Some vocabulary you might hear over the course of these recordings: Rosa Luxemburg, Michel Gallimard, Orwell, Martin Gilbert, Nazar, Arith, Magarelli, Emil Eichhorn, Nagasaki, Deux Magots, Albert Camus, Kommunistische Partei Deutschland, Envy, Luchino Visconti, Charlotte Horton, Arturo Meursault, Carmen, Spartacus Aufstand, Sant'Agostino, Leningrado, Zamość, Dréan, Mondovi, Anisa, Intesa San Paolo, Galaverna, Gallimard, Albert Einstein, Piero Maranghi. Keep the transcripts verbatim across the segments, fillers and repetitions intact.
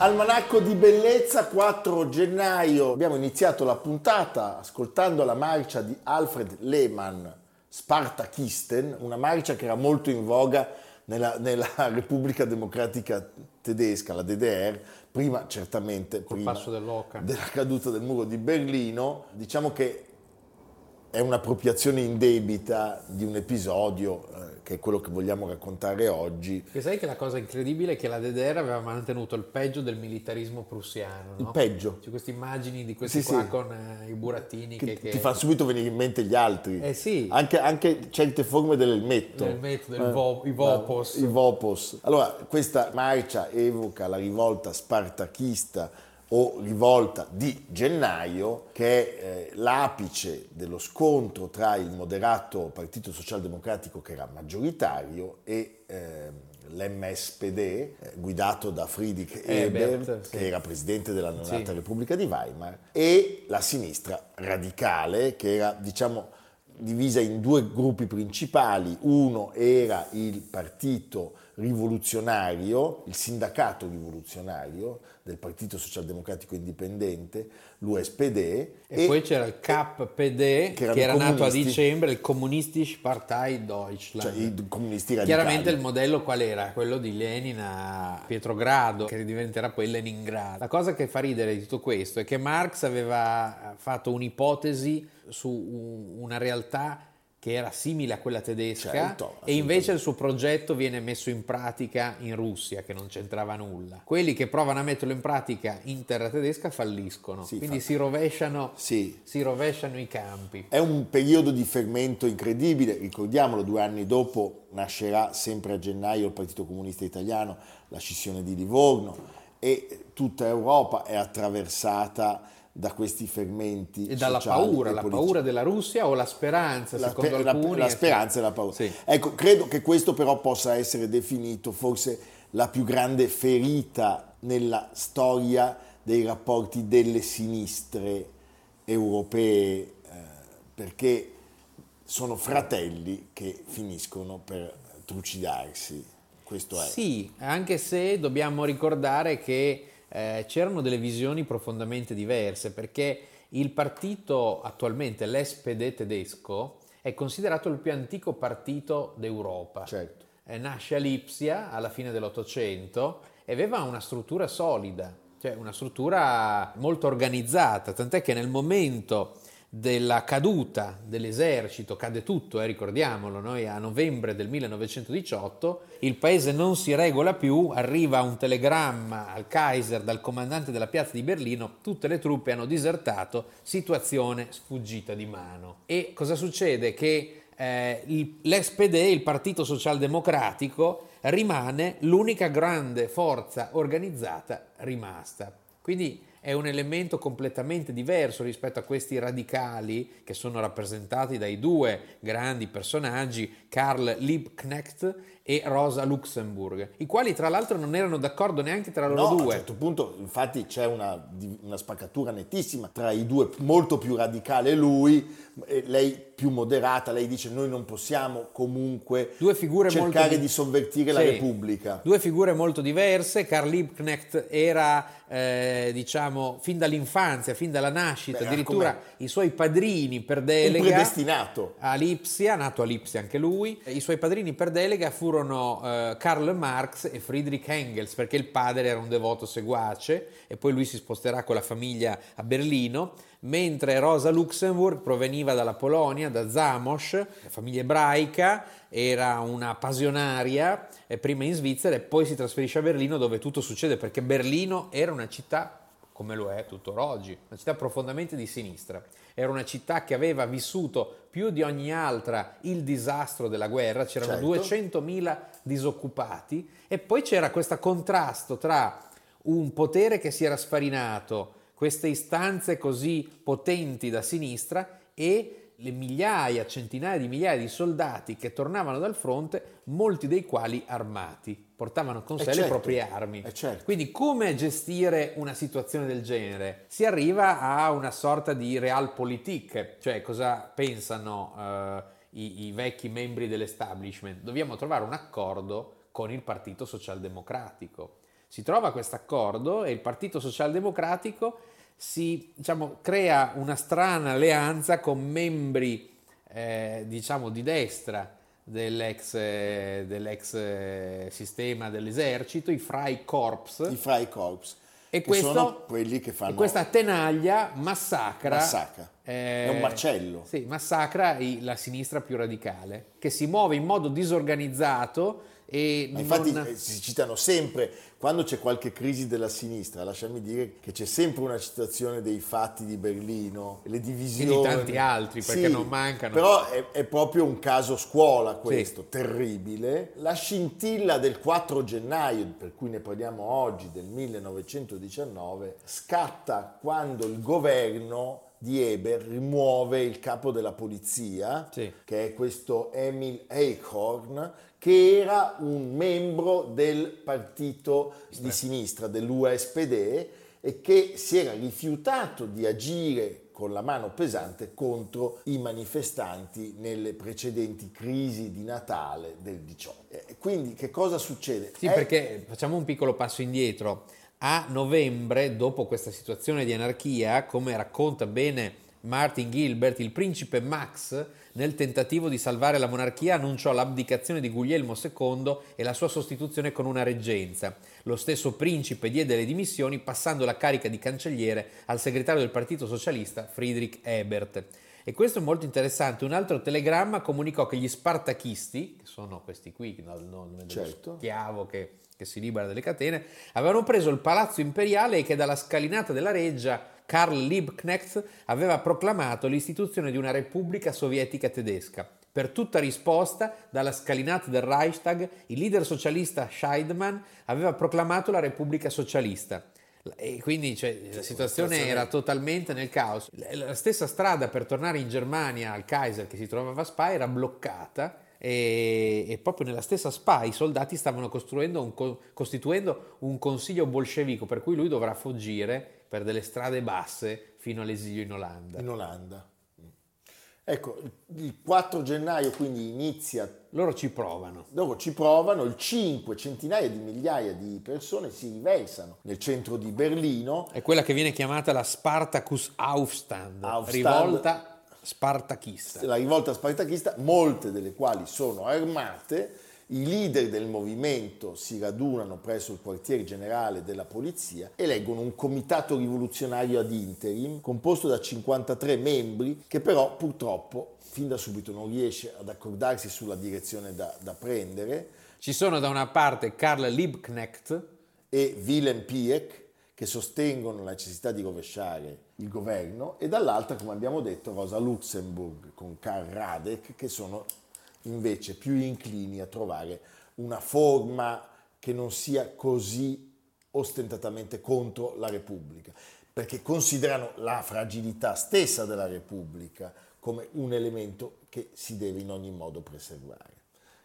Almanacco di Bellezza, quattro gennaio. Abbiamo iniziato la puntata ascoltando la marcia di Alfred Lehmann, Spartakisten, una marcia che era molto in voga nella, nella Repubblica Democratica Tedesca, la D D R, prima certamente prima della caduta del muro di Berlino. Diciamo che è un'appropriazione indebita di un episodio, eh, che è quello che vogliamo raccontare oggi. Che sai che la cosa incredibile è che la D D R aveva mantenuto il peggio del militarismo prussiano, no? Il peggio. C'è queste immagini di questi sì, qua sì. con eh, i burattini che, che, che... ti fanno subito venire in mente gli altri. Eh sì. Anche, anche certe forme dell'elmetto. L'elmetto, del eh, vo- i Vopos. I Vopos. Allora, questa marcia evoca la rivolta spartachista o rivolta di gennaio, che è eh, l'apice dello scontro tra il moderato Partito Socialdemocratico, che era maggioritario, e eh, l'emme esse pi di, eh, guidato da Friedrich Ebert, Ebert sì. che era presidente della Nonata sì. Repubblica di Weimar, e la sinistra radicale, che era, diciamo, divisa in due gruppi principali. Uno era il partito rivoluzionario, il sindacato rivoluzionario del Partito Socialdemocratico Indipendente, l'u esse pi di. E, e poi c'era il K P D, che, che era nato a dicembre, il Kommunistische Partei Deutschland. Cioè i comunisti radicali. Chiaramente il modello qual era? Quello di Lenin a Pietrogrado, che diventerà poi Leningrado. La cosa che fa ridere di tutto questo è che Marx aveva fatto un'ipotesi su una realtà che era simile a quella tedesca, certo, e invece il suo progetto viene messo in pratica in Russia, che non c'entrava nulla. Quelli che provano a metterlo in pratica in terra tedesca falliscono, sì, quindi fa... si rovesciano sì. si rovesciano i campi. È un periodo di fermento incredibile, ricordiamolo. Due anni dopo nascerà, sempre a gennaio, il Partito Comunista Italiano, la scissione di Livorno, e tutta Europa è attraversata da questi fermenti e dalla paura, e la paura della Russia o la speranza, la, secondo pe- alcuni. La, la speranza e la paura. Sì. Ecco, credo che questo però possa essere definito forse la più grande ferita nella storia dei rapporti delle sinistre europee, eh, perché sono fratelli che finiscono per trucidarsi. Questo è. Sì, anche se dobbiamo ricordare che Eh, c'erano delle visioni profondamente diverse, perché il partito attualmente, l'esse pi di tedesco, è considerato il più antico partito d'Europa. Certo. Eh, nasce a Lipsia alla fine dell'Ottocento e aveva una struttura solida, cioè una struttura molto organizzata, tant'è che nel momento della caduta dell'esercito, cade tutto, eh, ricordiamolo, noi a novembre del millenovecentodiciotto il paese non si regola più, arriva un telegramma al Kaiser dal comandante della piazza di Berlino: tutte le truppe hanno disertato, situazione sfuggita di mano. E cosa succede? Che eh, l'esse pi di, il Partito Socialdemocratico, rimane l'unica grande forza organizzata rimasta, quindi è un elemento completamente diverso rispetto a questi radicali, che sono rappresentati dai due grandi personaggi, Karl Liebknecht e Rosa Luxemburg, i quali tra l'altro non erano d'accordo neanche tra loro no, due. A un certo punto infatti c'è una, una spaccatura nettissima tra i due, molto più radicale lui, lei più moderata. Lei dice: noi non possiamo comunque due figure cercare molto di... di sovvertire sì, la Repubblica. Due figure molto diverse. Karl Liebknecht era eh, diciamo fin dall'infanzia, fin dalla nascita. Beh, addirittura com'è? I suoi padrini per delega, un predestinato a Lipsia, nato a Lipsia anche lui. I suoi padrini per delega furono eh, Karl Marx e Friedrich Engels, perché il padre era un devoto seguace e poi lui si sposterà con la famiglia a Berlino, mentre Rosa Luxemburg proveniva dalla Polonia, da Zamość, famiglia ebraica, era una passionaria, prima in Svizzera e poi si trasferisce a Berlino, dove tutto succede, perché Berlino era una città come lo è tuttora oggi, una città profondamente di sinistra. Era una città che aveva vissuto più di ogni altra il disastro della guerra, c'erano certo. duecentomila disoccupati, e poi c'era questo contrasto tra un potere che si era sfarinato, queste istanze così potenti da sinistra, e le migliaia, centinaia di migliaia di soldati che tornavano dal fronte, molti dei quali armati, portavano con sé certo, le proprie armi. Certo. Quindi come gestire una situazione del genere? Si arriva a una sorta di realpolitik, cioè cosa pensano eh, i, i vecchi membri dell'establishment? Dobbiamo trovare un accordo con il Partito Socialdemocratico. Si trova questo accordo e il Partito Socialdemocratico si diciamo, crea una strana alleanza con membri eh, diciamo di destra dell'ex, eh, dell'ex eh, sistema dell'esercito, i Freikorps. I Freikorps. E questo, sono quelli che fanno... e questa tenaglia massacra, massacra. Eh, è un macello. Sì, massacra i, la sinistra più radicale, che si muove in modo disorganizzato. E Ma infatti non... si citano sempre, quando c'è qualche crisi della sinistra, lasciami dire che c'è sempre una citazione dei fatti di Berlino, le divisioni. E di tanti altri, perché sì, non mancano. Però è, è proprio un caso scuola questo, sì. terribile. La scintilla del quattro gennaio, per cui ne parliamo oggi, del millenovecentodiciannove, scatta quando il governo di Ebert rimuove il capo della polizia, sì. che è questo Emil Eichhorn, che era un membro del partito sì. di sinistra, dell'u esse pi di, e che si era rifiutato di agire con la mano pesante contro i manifestanti nelle precedenti crisi di Natale del diciotto. Quindi che cosa succede? Sì, è... perché facciamo un piccolo passo indietro. A novembre, dopo questa situazione di anarchia, come racconta bene Martin Gilbert, il principe Max, nel tentativo di salvare la monarchia, annunciò l'abdicazione di Guglielmo secondo e la sua sostituzione con una reggenza. Lo stesso principe diede le dimissioni, passando la carica di cancelliere al segretario del Partito Socialista Friedrich Ebert. E questo è molto interessante. Un altro telegramma comunicò che gli spartachisti, che sono questi qui, no, no, certo. schiavo che... che si libera dalle catene, avevano preso il palazzo imperiale e che dalla scalinata della reggia Karl Liebknecht aveva proclamato l'istituzione di una repubblica sovietica tedesca. Per tutta risposta, dalla scalinata del Reichstag, il leader socialista Scheidemann aveva proclamato la Repubblica Socialista. E quindi cioè, la situazione era totalmente nel caos. La stessa strada per tornare in Germania al Kaiser, che si trovava a Spa, era bloccata. E, e proprio nella stessa Spa i soldati stavano costruendo un, costituendo un consiglio bolscevico, per cui lui dovrà fuggire per delle strade basse fino all'esilio in Olanda. In Olanda. Ecco, il quattro gennaio quindi inizia... Loro ci provano. Loro ci provano, il cinque centinaia di migliaia di persone si riversano nel centro di Berlino. È quella che viene chiamata la Spartacus Aufstand, Aufstand. rivolta... spartachista. La rivolta spartachista, molte delle quali sono armate, i leader del movimento si radunano presso il quartier generale della polizia, eleggono un comitato rivoluzionario ad interim, composto da cinquantatré membri, che però purtroppo fin da subito non riesce ad accordarsi sulla direzione da, da prendere. Ci sono da una parte Karl Liebknecht e Wilhelm Pieck, che sostengono la necessità di rovesciare il governo, e dall'altra, come abbiamo detto, Rosa Luxemburg con Karl Radek, che sono invece più inclini a trovare una forma che non sia così ostentatamente contro la Repubblica, perché considerano la fragilità stessa della Repubblica come un elemento che si deve in ogni modo preservare.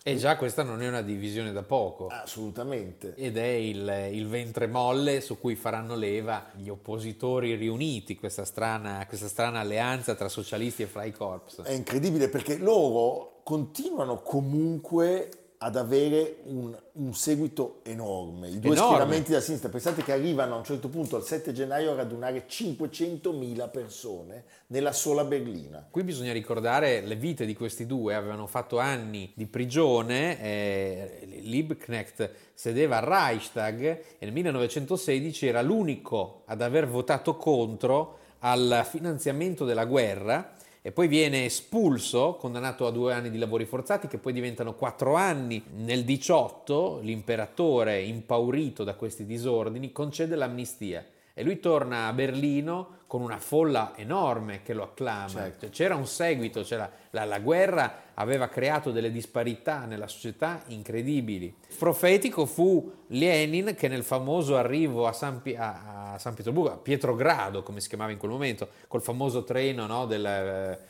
E già questa non è una divisione da poco. Assolutamente. Ed è il, il ventre molle su cui faranno leva gli oppositori riuniti, questa strana, questa strana alleanza tra socialisti e Freikorps. È incredibile perché loro continuano comunque ad avere un, un seguito enorme. I due enorme. schieramenti da sinistra, pensate che arrivano a un certo punto al sette gennaio a radunare cinquecentomila persone nella sola Berlina. Qui bisogna ricordare le vite di questi due, avevano fatto anni di prigione, eh, Liebknecht sedeva al Reichstag e nel millenovecentosedici era l'unico ad aver votato contro al finanziamento della guerra, e poi viene espulso, condannato a due anni di lavori forzati, che poi diventano quattro anni. Nel diciotto l'imperatore, impaurito da questi disordini, concede l'amnistia E lui torna a Berlino con una folla enorme che lo acclama. Certo. C'era un seguito, c'era la, la guerra aveva creato delle disparità nella società incredibili. Profetico fu Lenin che nel famoso arrivo a San, a, a San Pietroburgo, a Pietrogrado come si chiamava in quel momento, col famoso treno no, del, eh,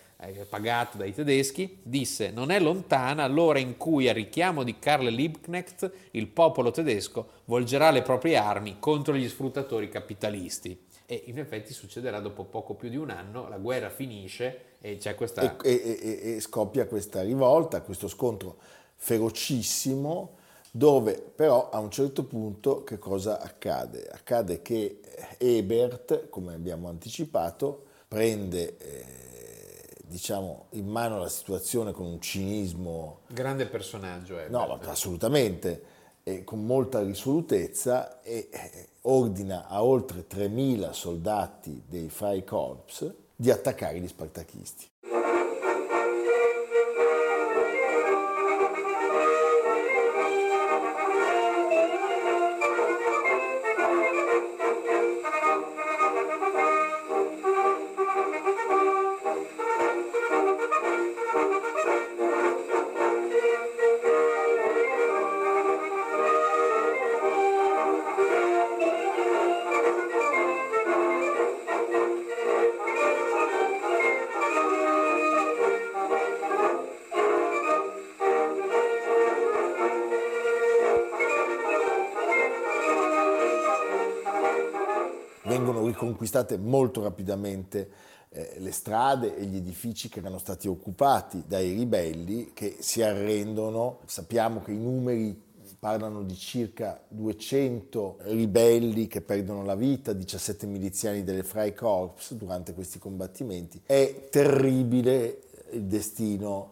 pagato dai tedeschi, disse: non è lontana l'ora in cui a richiamo di Karl Liebknecht il popolo tedesco volgerà le proprie armi contro gli sfruttatori capitalisti. E in effetti succederà dopo poco più di un anno, la guerra finisce e c'è questa... E, e, e scoppia questa rivolta, questo scontro ferocissimo, dove però a un certo punto che cosa accade? Accade che Ebert, come abbiamo anticipato, prende eh, diciamo in mano la situazione con un cinismo... Grande personaggio Ebert. No, assolutamente, e con molta risolutezza e... Eh, ordina a oltre tremila soldati dei Freikorps di attaccare gli spartachisti. Conquistate molto rapidamente eh, le strade e gli edifici che erano stati occupati dai ribelli che si arrendono. Sappiamo che i numeri parlano di circa duecento ribelli che perdono la vita, diciassette miliziani delle Freikorps durante questi combattimenti. È terribile il destino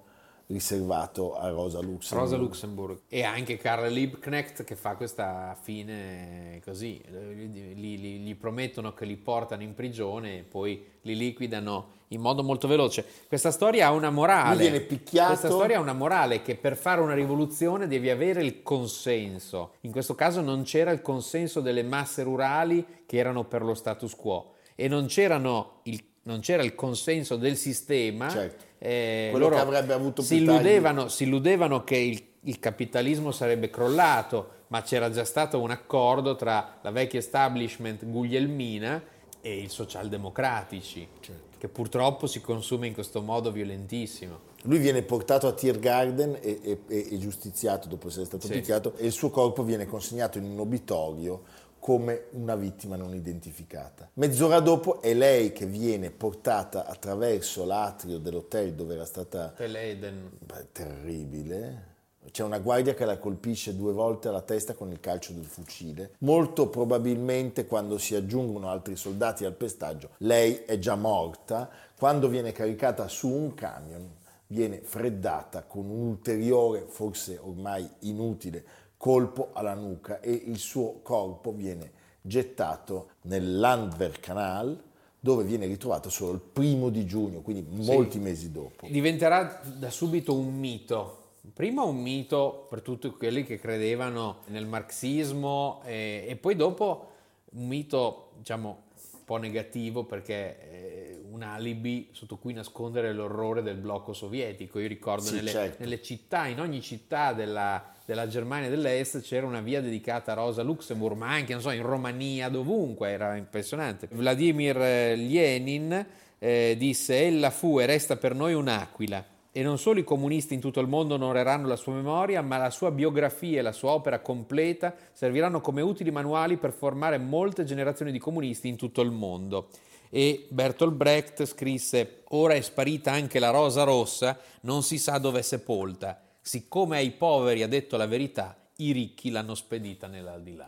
riservato a Rosa Luxemburg. Rosa Luxemburg. E anche Karl Liebknecht che fa questa fine così, gli, gli, gli promettono che li portano in prigione e poi li liquidano in modo molto veloce. Questa storia ha una morale. Lui viene picchiato. Questa storia ha una morale che per fare una rivoluzione devi avere il consenso. In questo caso non c'era il consenso delle masse rurali che erano per lo status quo e non c'erano il non c'era il consenso del sistema, certo. eh, quello loro che avrebbe avuto si illudevano, si illudevano che il, il capitalismo sarebbe crollato, ma c'era già stato un accordo tra la vecchia establishment guglielmina e i socialdemocratici, certo. Che purtroppo si consuma in questo modo violentissimo. Lui viene portato a Tiergarten e, e, e giustiziato dopo essere stato sì. picchiato, e il suo corpo viene consegnato in un obitorio come una vittima non identificata. Mezz'ora dopo è lei che viene portata attraverso l'atrio dell'hotel dove era stata... Teleden. Beh, terribile. C'è una guardia che la colpisce due volte alla testa con il calcio del fucile. Molto probabilmente quando si aggiungono altri soldati al pestaggio, lei è già morta. Quando viene caricata su un camion, viene freddata con un ulteriore, forse ormai inutile, colpo alla nuca, e il suo corpo viene gettato nel Landwehr Canal, dove viene ritrovato solo il primo di giugno, quindi molti sì. mesi dopo. Diventerà da subito un mito. Prima un mito per tutti quelli che credevano nel marxismo e, e poi dopo un mito, diciamo, un po' negativo perché è un alibi sotto cui nascondere l'orrore del blocco sovietico. Io ricordo sì, nelle, certo. nelle città, in ogni città della... della Germania dell'Est c'era una via dedicata a Rosa Luxemburg, ma anche non so, in Romania, dovunque, era impressionante. Vladimir Lenin eh, disse: ella fu e resta per noi un'aquila, e non solo i comunisti in tutto il mondo onoreranno la sua memoria, ma la sua biografia e la sua opera completa serviranno come utili manuali per formare molte generazioni di comunisti in tutto il mondo. E Bertolt Brecht scrisse: ora è sparita anche la rosa rossa, non si sa dove è sepolta. Siccome ai poveri ha detto la verità, i ricchi l'hanno spedita nell'aldilà.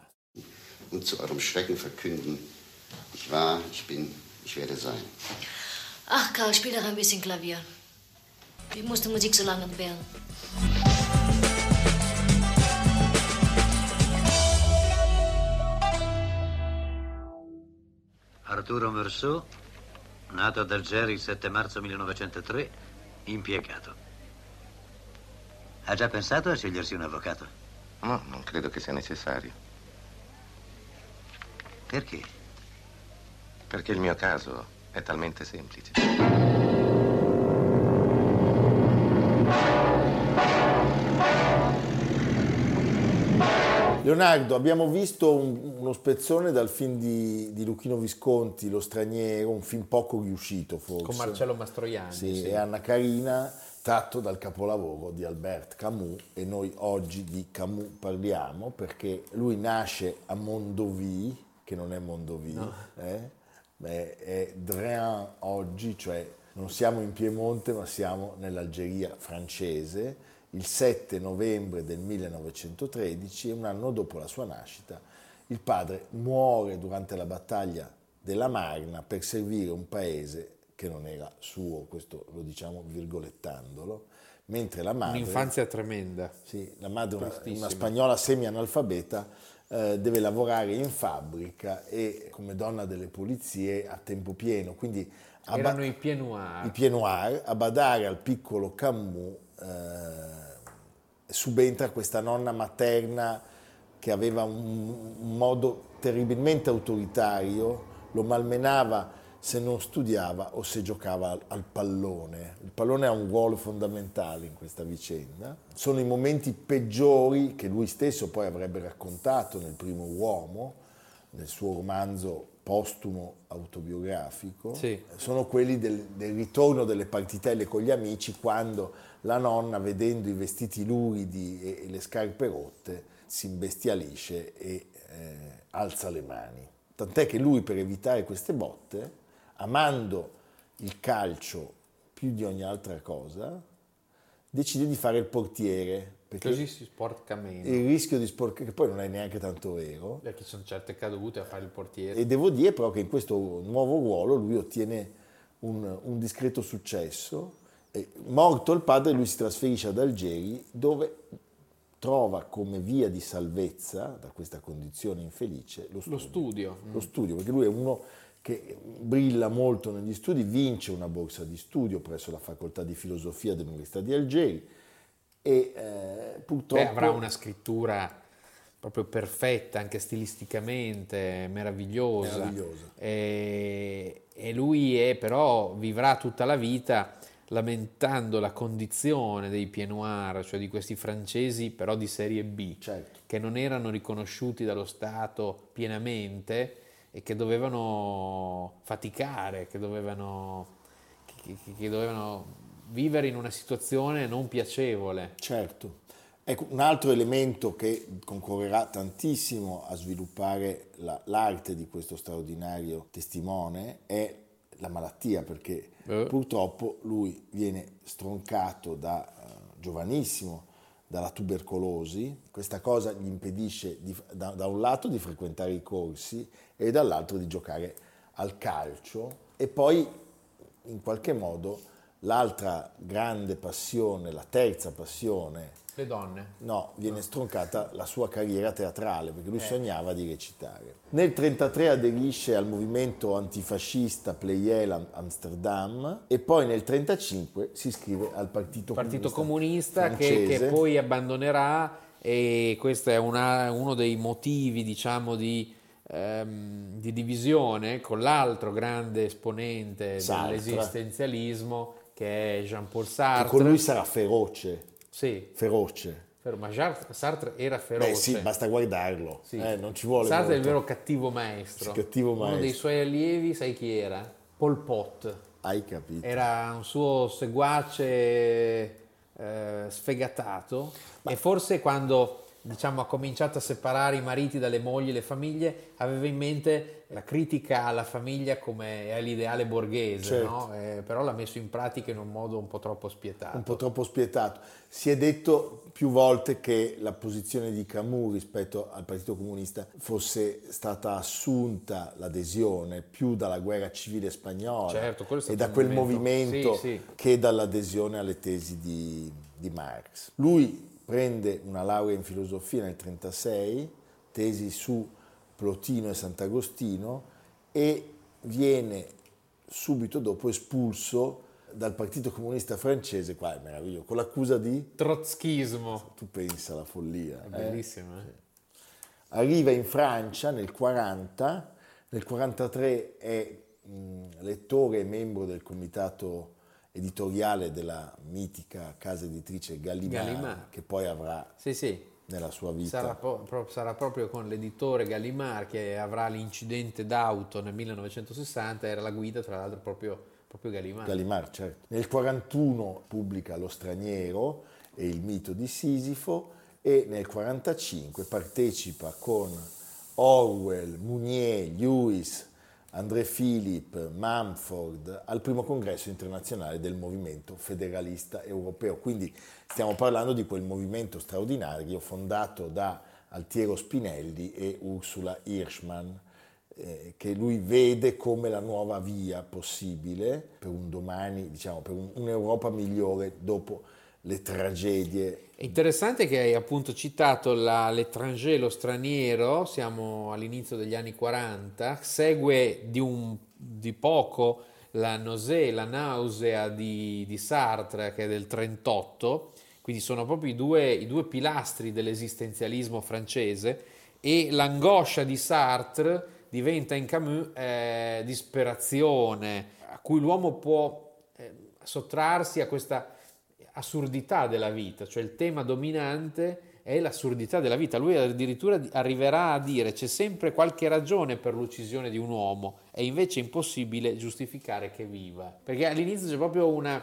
Und zu eurem Schrecken verkünden, ich war, ich bin, ich werde sein. Ach Karl, spiel doch ein bisschen Klavier. Ich musste Musik so lange bellen. Arturo Meursault, nato ad Algeri il sette marzo millenovecentotre, impiegato. Ha già pensato a scegliersi un avvocato? No, non credo che sia necessario. Perché? Perché il mio caso è talmente semplice. Leonardo, abbiamo visto un, uno spezzone dal film di, di Luchino Visconti, Lo straniero, un film poco riuscito forse. Con Marcello Mastroianni. Sì, sì. E Anna Karina, tratto dal capolavoro di Albert Camus, e noi oggi di Camus parliamo perché lui nasce a Mondovi, che non è Mondovi, no. eh? Beh, è Dréan oggi, cioè non siamo in Piemonte ma siamo nell'Algeria francese, il sette novembre del millenovecentotredici, e un anno dopo la sua nascita il padre muore durante la battaglia della Marna per servire un paese che non era suo, questo lo diciamo virgolettandolo, mentre la madre... Un'infanzia tremenda. Sì, la madre, una, una spagnola semi-analfabeta, eh, deve lavorare in fabbrica e come donna delle pulizie a tempo pieno, quindi... A Erano ba- i Pied-Noir. I Pied-Noir, a badare al piccolo Camus... Eh, subentra questa nonna materna che aveva un, un modo terribilmente autoritario, lo malmenava se non studiava o se giocava al, al pallone. Il pallone ha un ruolo fondamentale in questa vicenda. Sono i momenti peggiori che lui stesso poi avrebbe raccontato nel Primo uomo, nel suo romanzo postumo autobiografico, sì. Sono quelli del, del ritorno delle partitelle con gli amici, quando la nonna, vedendo i vestiti luridi e, e le scarpe rotte, si imbestialisce e eh, alza le mani. Tant'è che lui, per evitare queste botte, amando il calcio più di ogni altra cosa, decide di fare il portiere. Così si sporca meno. Il rischio di sporcare, che poi non è neanche tanto vero. Perché ci sono certe cadute a fare il portiere. E devo dire però che in questo nuovo ruolo lui ottiene un, un discreto successo. E, morto il padre, lui si trasferisce ad Algeri, dove trova come via di salvezza da questa condizione infelice lo studio. Lo studio, lo studio perché lui è uno che brilla molto negli studi, vince una borsa di studio presso la facoltà di filosofia dell'Università di Algeri. E eh, purtroppo Beh, avrà una scrittura proprio perfetta, anche stilisticamente meravigliosa, meravigliosa. E, e lui è, però vivrà tutta la vita lamentando la condizione dei Pied-Noir, cioè di questi francesi però di serie B, certo. Che non erano riconosciuti dallo Stato pienamente e che dovevano faticare, che dovevano che, che, che dovevano vivere in una situazione non piacevole. Certo. Ecco, un altro elemento che concorrerà tantissimo a sviluppare la, l'arte di questo straordinario testimone è la malattia, perché eh. purtroppo lui viene stroncato da uh, giovanissimo dalla tubercolosi. Questa cosa gli impedisce di, da, da un lato di frequentare i corsi e dall'altro di giocare al calcio, e poi in qualche modo l'altra grande passione, la terza passione... Le donne. No, viene stroncata la sua carriera teatrale, perché lui eh. sognava di recitare. Nel trentatré aderisce al movimento antifascista Pleyel Amsterdam, e poi nel trentacinque si iscrive al Partito, Partito Comunista, comunista che, che poi abbandonerà, e questo è una, uno dei motivi, diciamo, di... di divisione con l'altro grande esponente Sartre. Dell'esistenzialismo, che è Jean-Paul Sartre. E con lui sarà feroce. Sì. Feroce. Ma Sartre era feroce. Beh sì, basta guardarlo. Sì. Eh, non ci vuole Sartre molto. È il vero cattivo maestro. Sì, cattivo maestro. Uno dei suoi allievi, sai chi era? Pol Pot. Hai capito. Era un suo seguace eh, sfegatato. Ma... e forse quando... diciamo ha cominciato a separare i mariti dalle mogli e le famiglie, aveva in mente la critica alla famiglia come all'ideale borghese, certo. No? Eh, però l'ha messo in pratica in un modo un po' troppo spietato. Un po' troppo spietato. Si è detto più volte che la posizione di Camus rispetto al Partito Comunista fosse stata assunta, l'adesione, più dalla guerra civile spagnola, certo, e da quel movimento, movimento sì, che sì. dall'adesione alle tesi di, di Marx. Lui prende una laurea in filosofia nel trentasei, tesi su Plotino e Sant'Agostino, e viene subito dopo espulso dal Partito Comunista francese, qua è meraviglioso, con l'accusa di... trotskismo. Tu pensa alla follia. È bellissima. Eh? Arriva in Francia nel quaranta, Nel millenovecentoquarantatré è mh, lettore e membro del comitato editoriale della mitica casa editrice Gallimard, Gallimard. Che poi avrà sì, sì. nella sua vita. Sarà, po- pro- sarà proprio con l'editore Gallimard che avrà l'incidente d'auto nel millenovecentosessanta, era la guida tra l'altro proprio, proprio Gallimard. Gallimard, certo. Nel quarantuno pubblica Lo straniero e Il mito di Sisifo e nel quarantacinque partecipa con Orwell, Mounier, Lewis, André Philippe, Mumford al primo congresso internazionale del movimento federalista europeo. Quindi stiamo parlando di quel movimento straordinario fondato da Altiero Spinelli e Ursula Hirschman, eh, che lui vede come la nuova via possibile per un domani, diciamo, per un, un'Europa migliore dopo le tragedie. È interessante che hai appunto citato la, L'étranger, lo straniero, siamo all'inizio degli anni quaranta, segue di, un, di poco la nausée, la nausea di, di Sartre che è del trentotto, quindi sono proprio i due, i due pilastri dell'esistenzialismo francese e l'angoscia di Sartre diventa in Camus eh, disperazione a cui l'uomo può eh, sottrarsi a questa assurdità della vita, cioè il tema dominante è l'assurdità della vita. Lui addirittura arriverà a dire c'è sempre qualche ragione per l'uccisione di un uomo, è invece impossibile giustificare che viva, perché all'inizio c'è proprio una,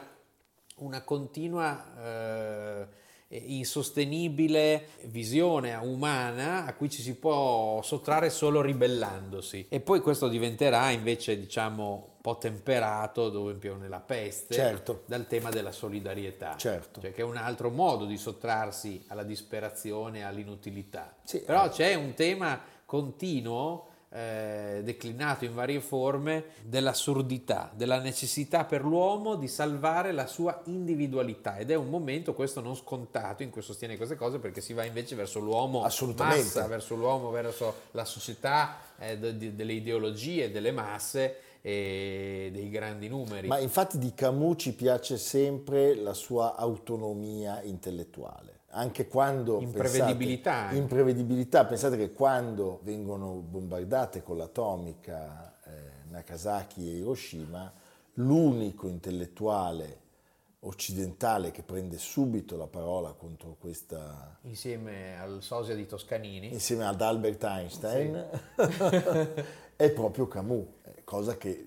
una continua eh, insostenibile visione umana a cui ci si può sottrarre solo ribellandosi, e poi questo diventerà invece, diciamo, un po' temperato, dove più nella peste, certo, dal tema della solidarietà, certo, cioè che è un altro modo di sottrarsi alla disperazione, all'inutilità. Sì, però eh. c'è un tema continuo, eh, declinato in varie forme, dell'assurdità, della necessità per l'uomo di salvare la sua individualità, ed è un momento, questo, non scontato in cui sostiene queste cose, perché si va invece verso l'uomo massa, verso l'uomo, verso la società eh, de, de, delle ideologie, delle masse e dei grandi numeri. Ma infatti di Camus ci piace sempre la sua autonomia intellettuale, anche quando imprevedibilità pensate, anche. imprevedibilità pensate che quando vengono bombardate con l'atomica eh, Nagasaki e Hiroshima, l'unico intellettuale occidentale che prende subito la parola contro questa, insieme al sosia di Toscanini, insieme ad Albert Einstein, sì. è proprio Camus, cosa che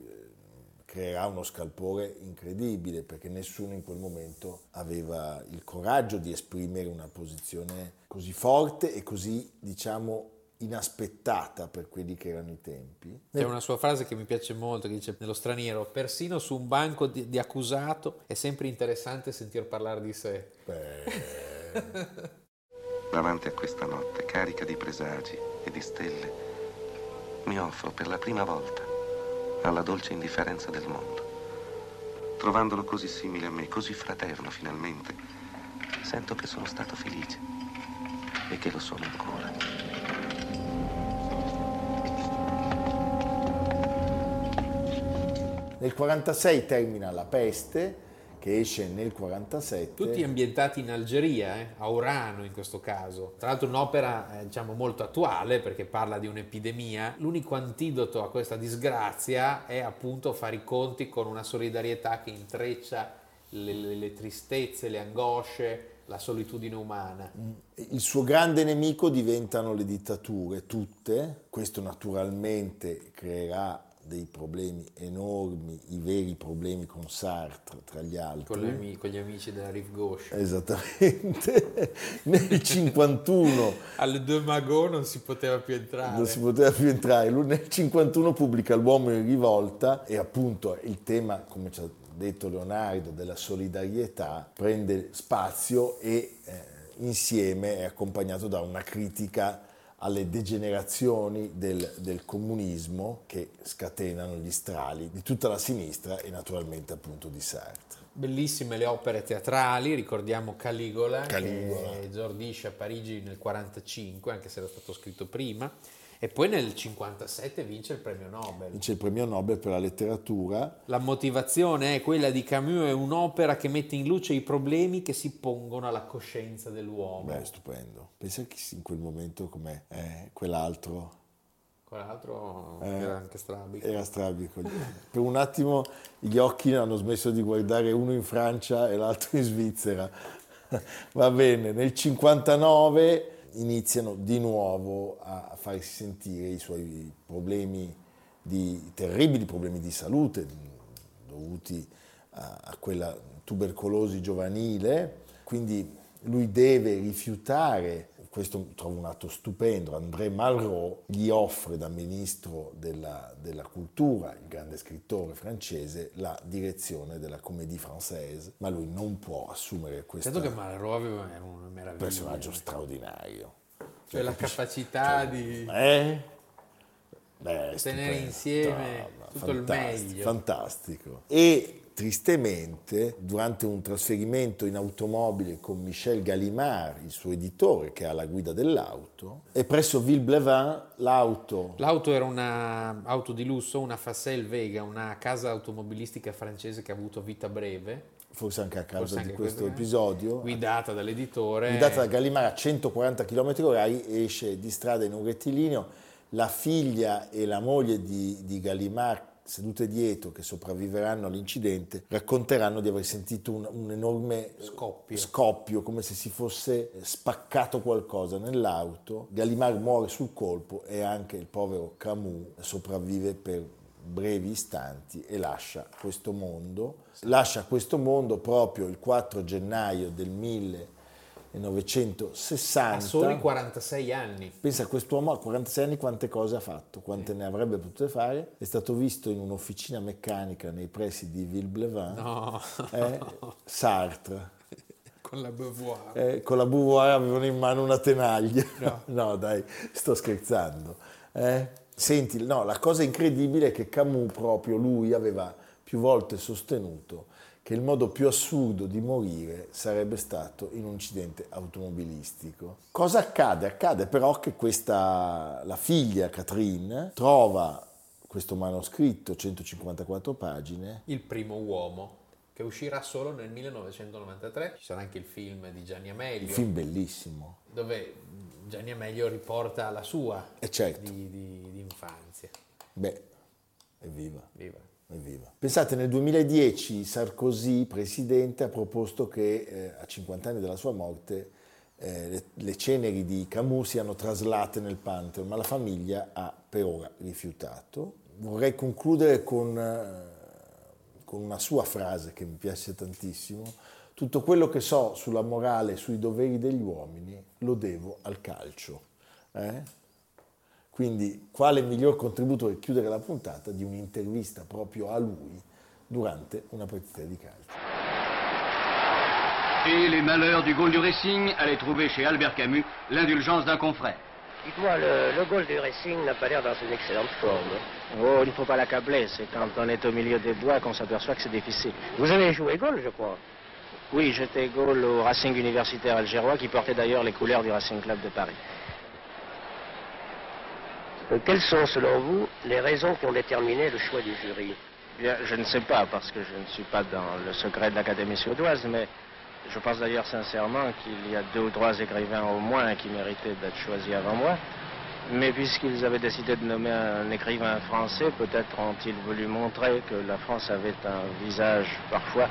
creerà uno scalpore incredibile, perché nessuno in quel momento aveva il coraggio di esprimere una posizione così forte e così, diciamo, inaspettata per quelli che erano i tempi. C'è una sua frase che mi piace molto, che dice nello straniero: persino su un banco di, di accusato è sempre interessante sentir parlare di sé. Beh. Davanti a questa notte carica di presagi e di stelle mi offro per la prima volta alla dolce indifferenza del mondo. Trovandolo così simile a me, così fraterno finalmente, sento che sono stato felice e che lo sono ancora. Nel quarantasei termina La peste, che esce nel quarantasette. Tutti ambientati in Algeria, eh? a Orano in questo caso. Tra l'altro un'opera eh, diciamo molto attuale, perché parla di un'epidemia. L'unico antidoto a questa disgrazia è appunto fare i conti con una solidarietà che intreccia le, le, le tristezze, le angosce, la solitudine umana. Il suo grande nemico diventano le dittature, tutte. Questo naturalmente creerà dei problemi enormi, i veri problemi con Sartre, tra gli altri. Con, ami- con gli amici della Rive Gauche. Esattamente. Nel cinquantuno... Al Deux Magots non si poteva più entrare. Non si poteva più entrare. Lui nel cinquantuno pubblica L'uomo in rivolta e appunto il tema, come ci ha detto Leonardo, della solidarietà prende spazio e eh, insieme è accompagnato da una critica alle degenerazioni del, del comunismo che scatenano gli strali di tutta la sinistra e naturalmente appunto di Sartre. Bellissime le opere teatrali, ricordiamo Caligola, Caligola. Che esordisce a Parigi nel quarantacinque, anche se era stato scritto prima, e poi nel cinquantasette vince il premio Nobel. Vince il premio Nobel per la letteratura. La motivazione è quella di Camus, è un'opera che mette in luce i problemi che si pongono alla coscienza dell'uomo. Beh, stupendo. Pensa che in quel momento com'è eh, quell'altro... Quell'altro eh, era anche strabico. Era strabico. Per un attimo gli occhi hanno smesso di guardare, uno in Francia e l'altro in Svizzera. Va bene, nel cinquantanove iniziano di nuovo a farsi sentire i suoi problemi, di terribili problemi di salute dovuti a, a quella tubercolosi giovanile, quindi lui deve rifiutare, questo trovo un atto stupendo, André Malraux gli offre da ministro della, della cultura, il grande scrittore francese, la direzione della Comédie Française, ma lui non può assumere questa... Certo che Malraux era un meraviglioso personaggio straordinario. Cioè, cioè la capisci? Capacità cioè, di... Eh? Beh, tenere insieme no, tutto il meglio. Fantastico. E tristemente, durante un trasferimento in automobile con Michel Gallimard, il suo editore, che ha la guida dell'auto, e presso Villeblevin l'auto... L'auto era una auto di lusso, una Facel Vega, una casa automobilistica francese che ha avuto vita breve. Forse anche a causa anche di questo episodio. Guidata dall'editore. Guidata da Gallimard a centoquaranta chilometri orari, esce di strada in un rettilineo. La figlia e la moglie di, di Gallimard, sedute dietro, che sopravviveranno all'incidente, racconteranno di aver sentito un, un enorme scoppio. scoppio, come se si fosse spaccato qualcosa nell'auto. Gallimard muore sul colpo e anche il povero Camus sopravvive per brevi istanti e lascia questo mondo. Lascia questo mondo proprio il quattro gennaio del millenovecentosessanta. Ha solo i quarantasei anni. Pensa a quest'uomo a quarantasei anni quante cose ha fatto, quante eh. ne avrebbe potute fare. È stato visto in un'officina meccanica nei pressi di Villeblevin. No. Eh, Sartre. Con la Beauvoir. Eh, con la Beauvoir avevano in mano una tenaglia. No, no dai, sto scherzando. Eh? Senti, no, la cosa incredibile è che Camus, proprio lui, aveva più volte sostenuto che il modo più assurdo di morire sarebbe stato in un incidente automobilistico. Cosa accade? Accade però che questa, la figlia Catherine trova questo manoscritto, centocinquantaquattro pagine. Il primo uomo, che uscirà solo nel millenovecentonovantatré. Ci sarà anche il film di Gianni Amelio. Un film bellissimo. Dove Gianni Amelio riporta la sua eh certo. di, di, di infanzia. Beh, evviva. Viva. Viva. Pensate, nel duemiladieci Sarkozy, presidente, ha proposto che eh, a cinquanta anni dalla sua morte eh, le, le ceneri di Camus siano traslate nel Pantheon, ma la famiglia ha per ora rifiutato. Vorrei concludere con, eh, con una sua frase che mi piace tantissimo. Tutto quello che so sulla morale e sui doveri degli uomini lo devo al calcio. Eh? Quindi quale miglior contributo per chiudere la puntata di un'intervista proprio a lui durante una partita di calcio. Et les malheurs du goal du Racing allaient trouver chez Albert Camus l'indulgence d'un confrère. Dites-moi, le, le goal du Racing n'a pas l'air dans une excellente forme. Oh, il ne faut pas l'accabler, c'est quand on est au milieu des bois qu'on s'aperçoit que c'est difficile. Vous avez joué goal, je crois. Oui, j'étais goal au Racing universitaire algérois qui portait d'ailleurs les couleurs du Racing Club de Paris. Quelles sont, selon vous, les raisons qui ont déterminé le choix du jury? Bien, je ne sais pas, parce que je ne suis pas dans le secret de l'Académie suédoise, mais je pense d'ailleurs sincèrement qu'il y a deux ou trois écrivains au moins qui méritaient d'être choisis avant moi. Mais puisqu'ils avaient décidé de nommer un écrivain français, peut-être ont-ils voulu montrer que la France avait un visage parfois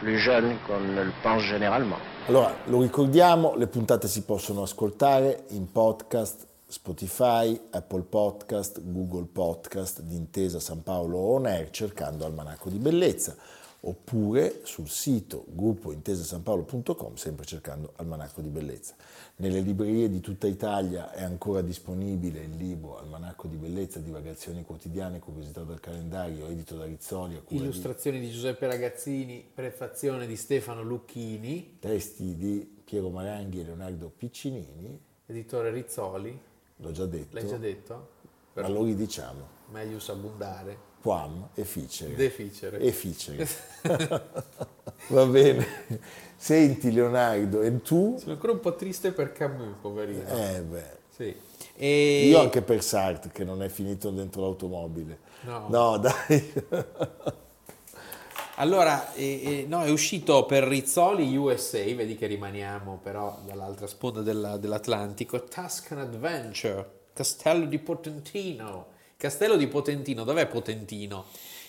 più giovane con il pense generalmente. Allora, lo ricordiamo, le puntate si possono ascoltare in podcast, Spotify, Apple Podcast, Google Podcast, d'Intesa San Paolo On Air, cercando Almanacco di Bellezza, oppure sul sito gruppo intesa san paolo punto com, sempre cercando Almanacco di Bellezza. Nelle librerie di tutta Italia è ancora disponibile il libro Almanacco di Bellezza, divagazioni quotidiane, curiosità dal calendario, edito da Rizzoli. Illustrazioni di... di Giuseppe Ragazzini, prefazione di Stefano Lucchini. Testi di Piero Maranghi e Leonardo Piccinini. Editore Rizzoli. L'ho già detto. L'hai già detto? Però ma lo ridiciamo. Meius abundare. Quam e ficere. Deficere. E ficere. Va bene. Senti Leonardo, e tu? Sono ancora un po' triste per Camus, poverino. Eh beh. Sì. E... Io anche per Sartre, che non è finito dentro l'automobile. No. No, dai. Allora, eh, eh, no, è uscito per Rizzoli U S A, vedi che rimaniamo però dall'altra sponda della, dell'Atlantico, Tuscan Adventure, Castello di Potentino. Castello di Potentino, dov'è Potentino?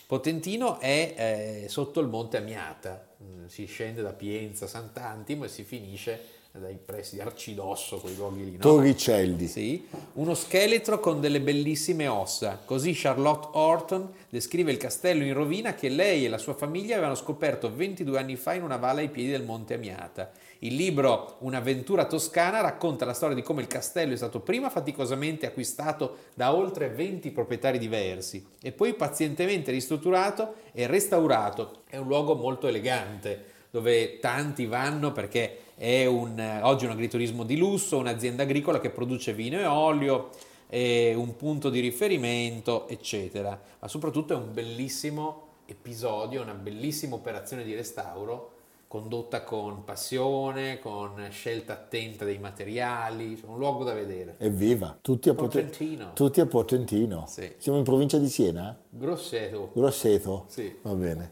Potentino è eh, sotto il monte Amiata, si scende da Pienza, Sant'Antimo e si finisce dai pressi di Arcidosso, quei luoghi lì, no? Torricelli. Sì, uno scheletro con delle bellissime ossa. Così Charlotte Horton descrive il castello in rovina che lei e la sua famiglia avevano scoperto ventidue anni fa in una valle ai piedi del Monte Amiata. Il libro Un'avventura toscana racconta la storia di come il castello è stato prima faticosamente acquistato da oltre venti proprietari diversi e poi pazientemente ristrutturato e restaurato. È un luogo molto elegante dove tanti vanno perché è un, oggi un agriturismo di lusso, un'azienda agricola che produce vino e olio, è un punto di riferimento, eccetera. Ma soprattutto è un bellissimo episodio, una bellissima operazione di restauro condotta con passione, con scelta attenta dei materiali, un luogo da vedere. Evviva! Tutti a Potentino. Poten- tutti a Potentino. Sì. Siamo in provincia di Siena? Grosseto. Grosseto? Sì. Va bene.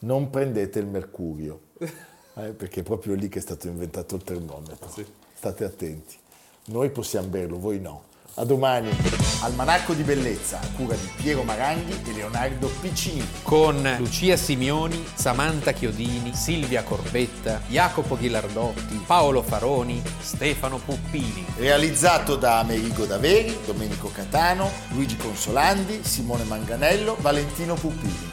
Non prendete il mercurio. Eh, perché è proprio lì che è stato inventato il termometro. Sì. State attenti. Noi possiamo berlo, voi no. A domani. Almanacco di bellezza a cura di Piero Maranghi e Leonardo Piccinini. Con Lucia Simioni, Samantha Chiodini, Silvia Corbetta, Jacopo Ghilardotti, Paolo Faroni, Stefano Puppini. Realizzato da Amerigo Daveri, Domenico Catano, Luigi Consolandi, Simone Manganello, Valentino Puppini.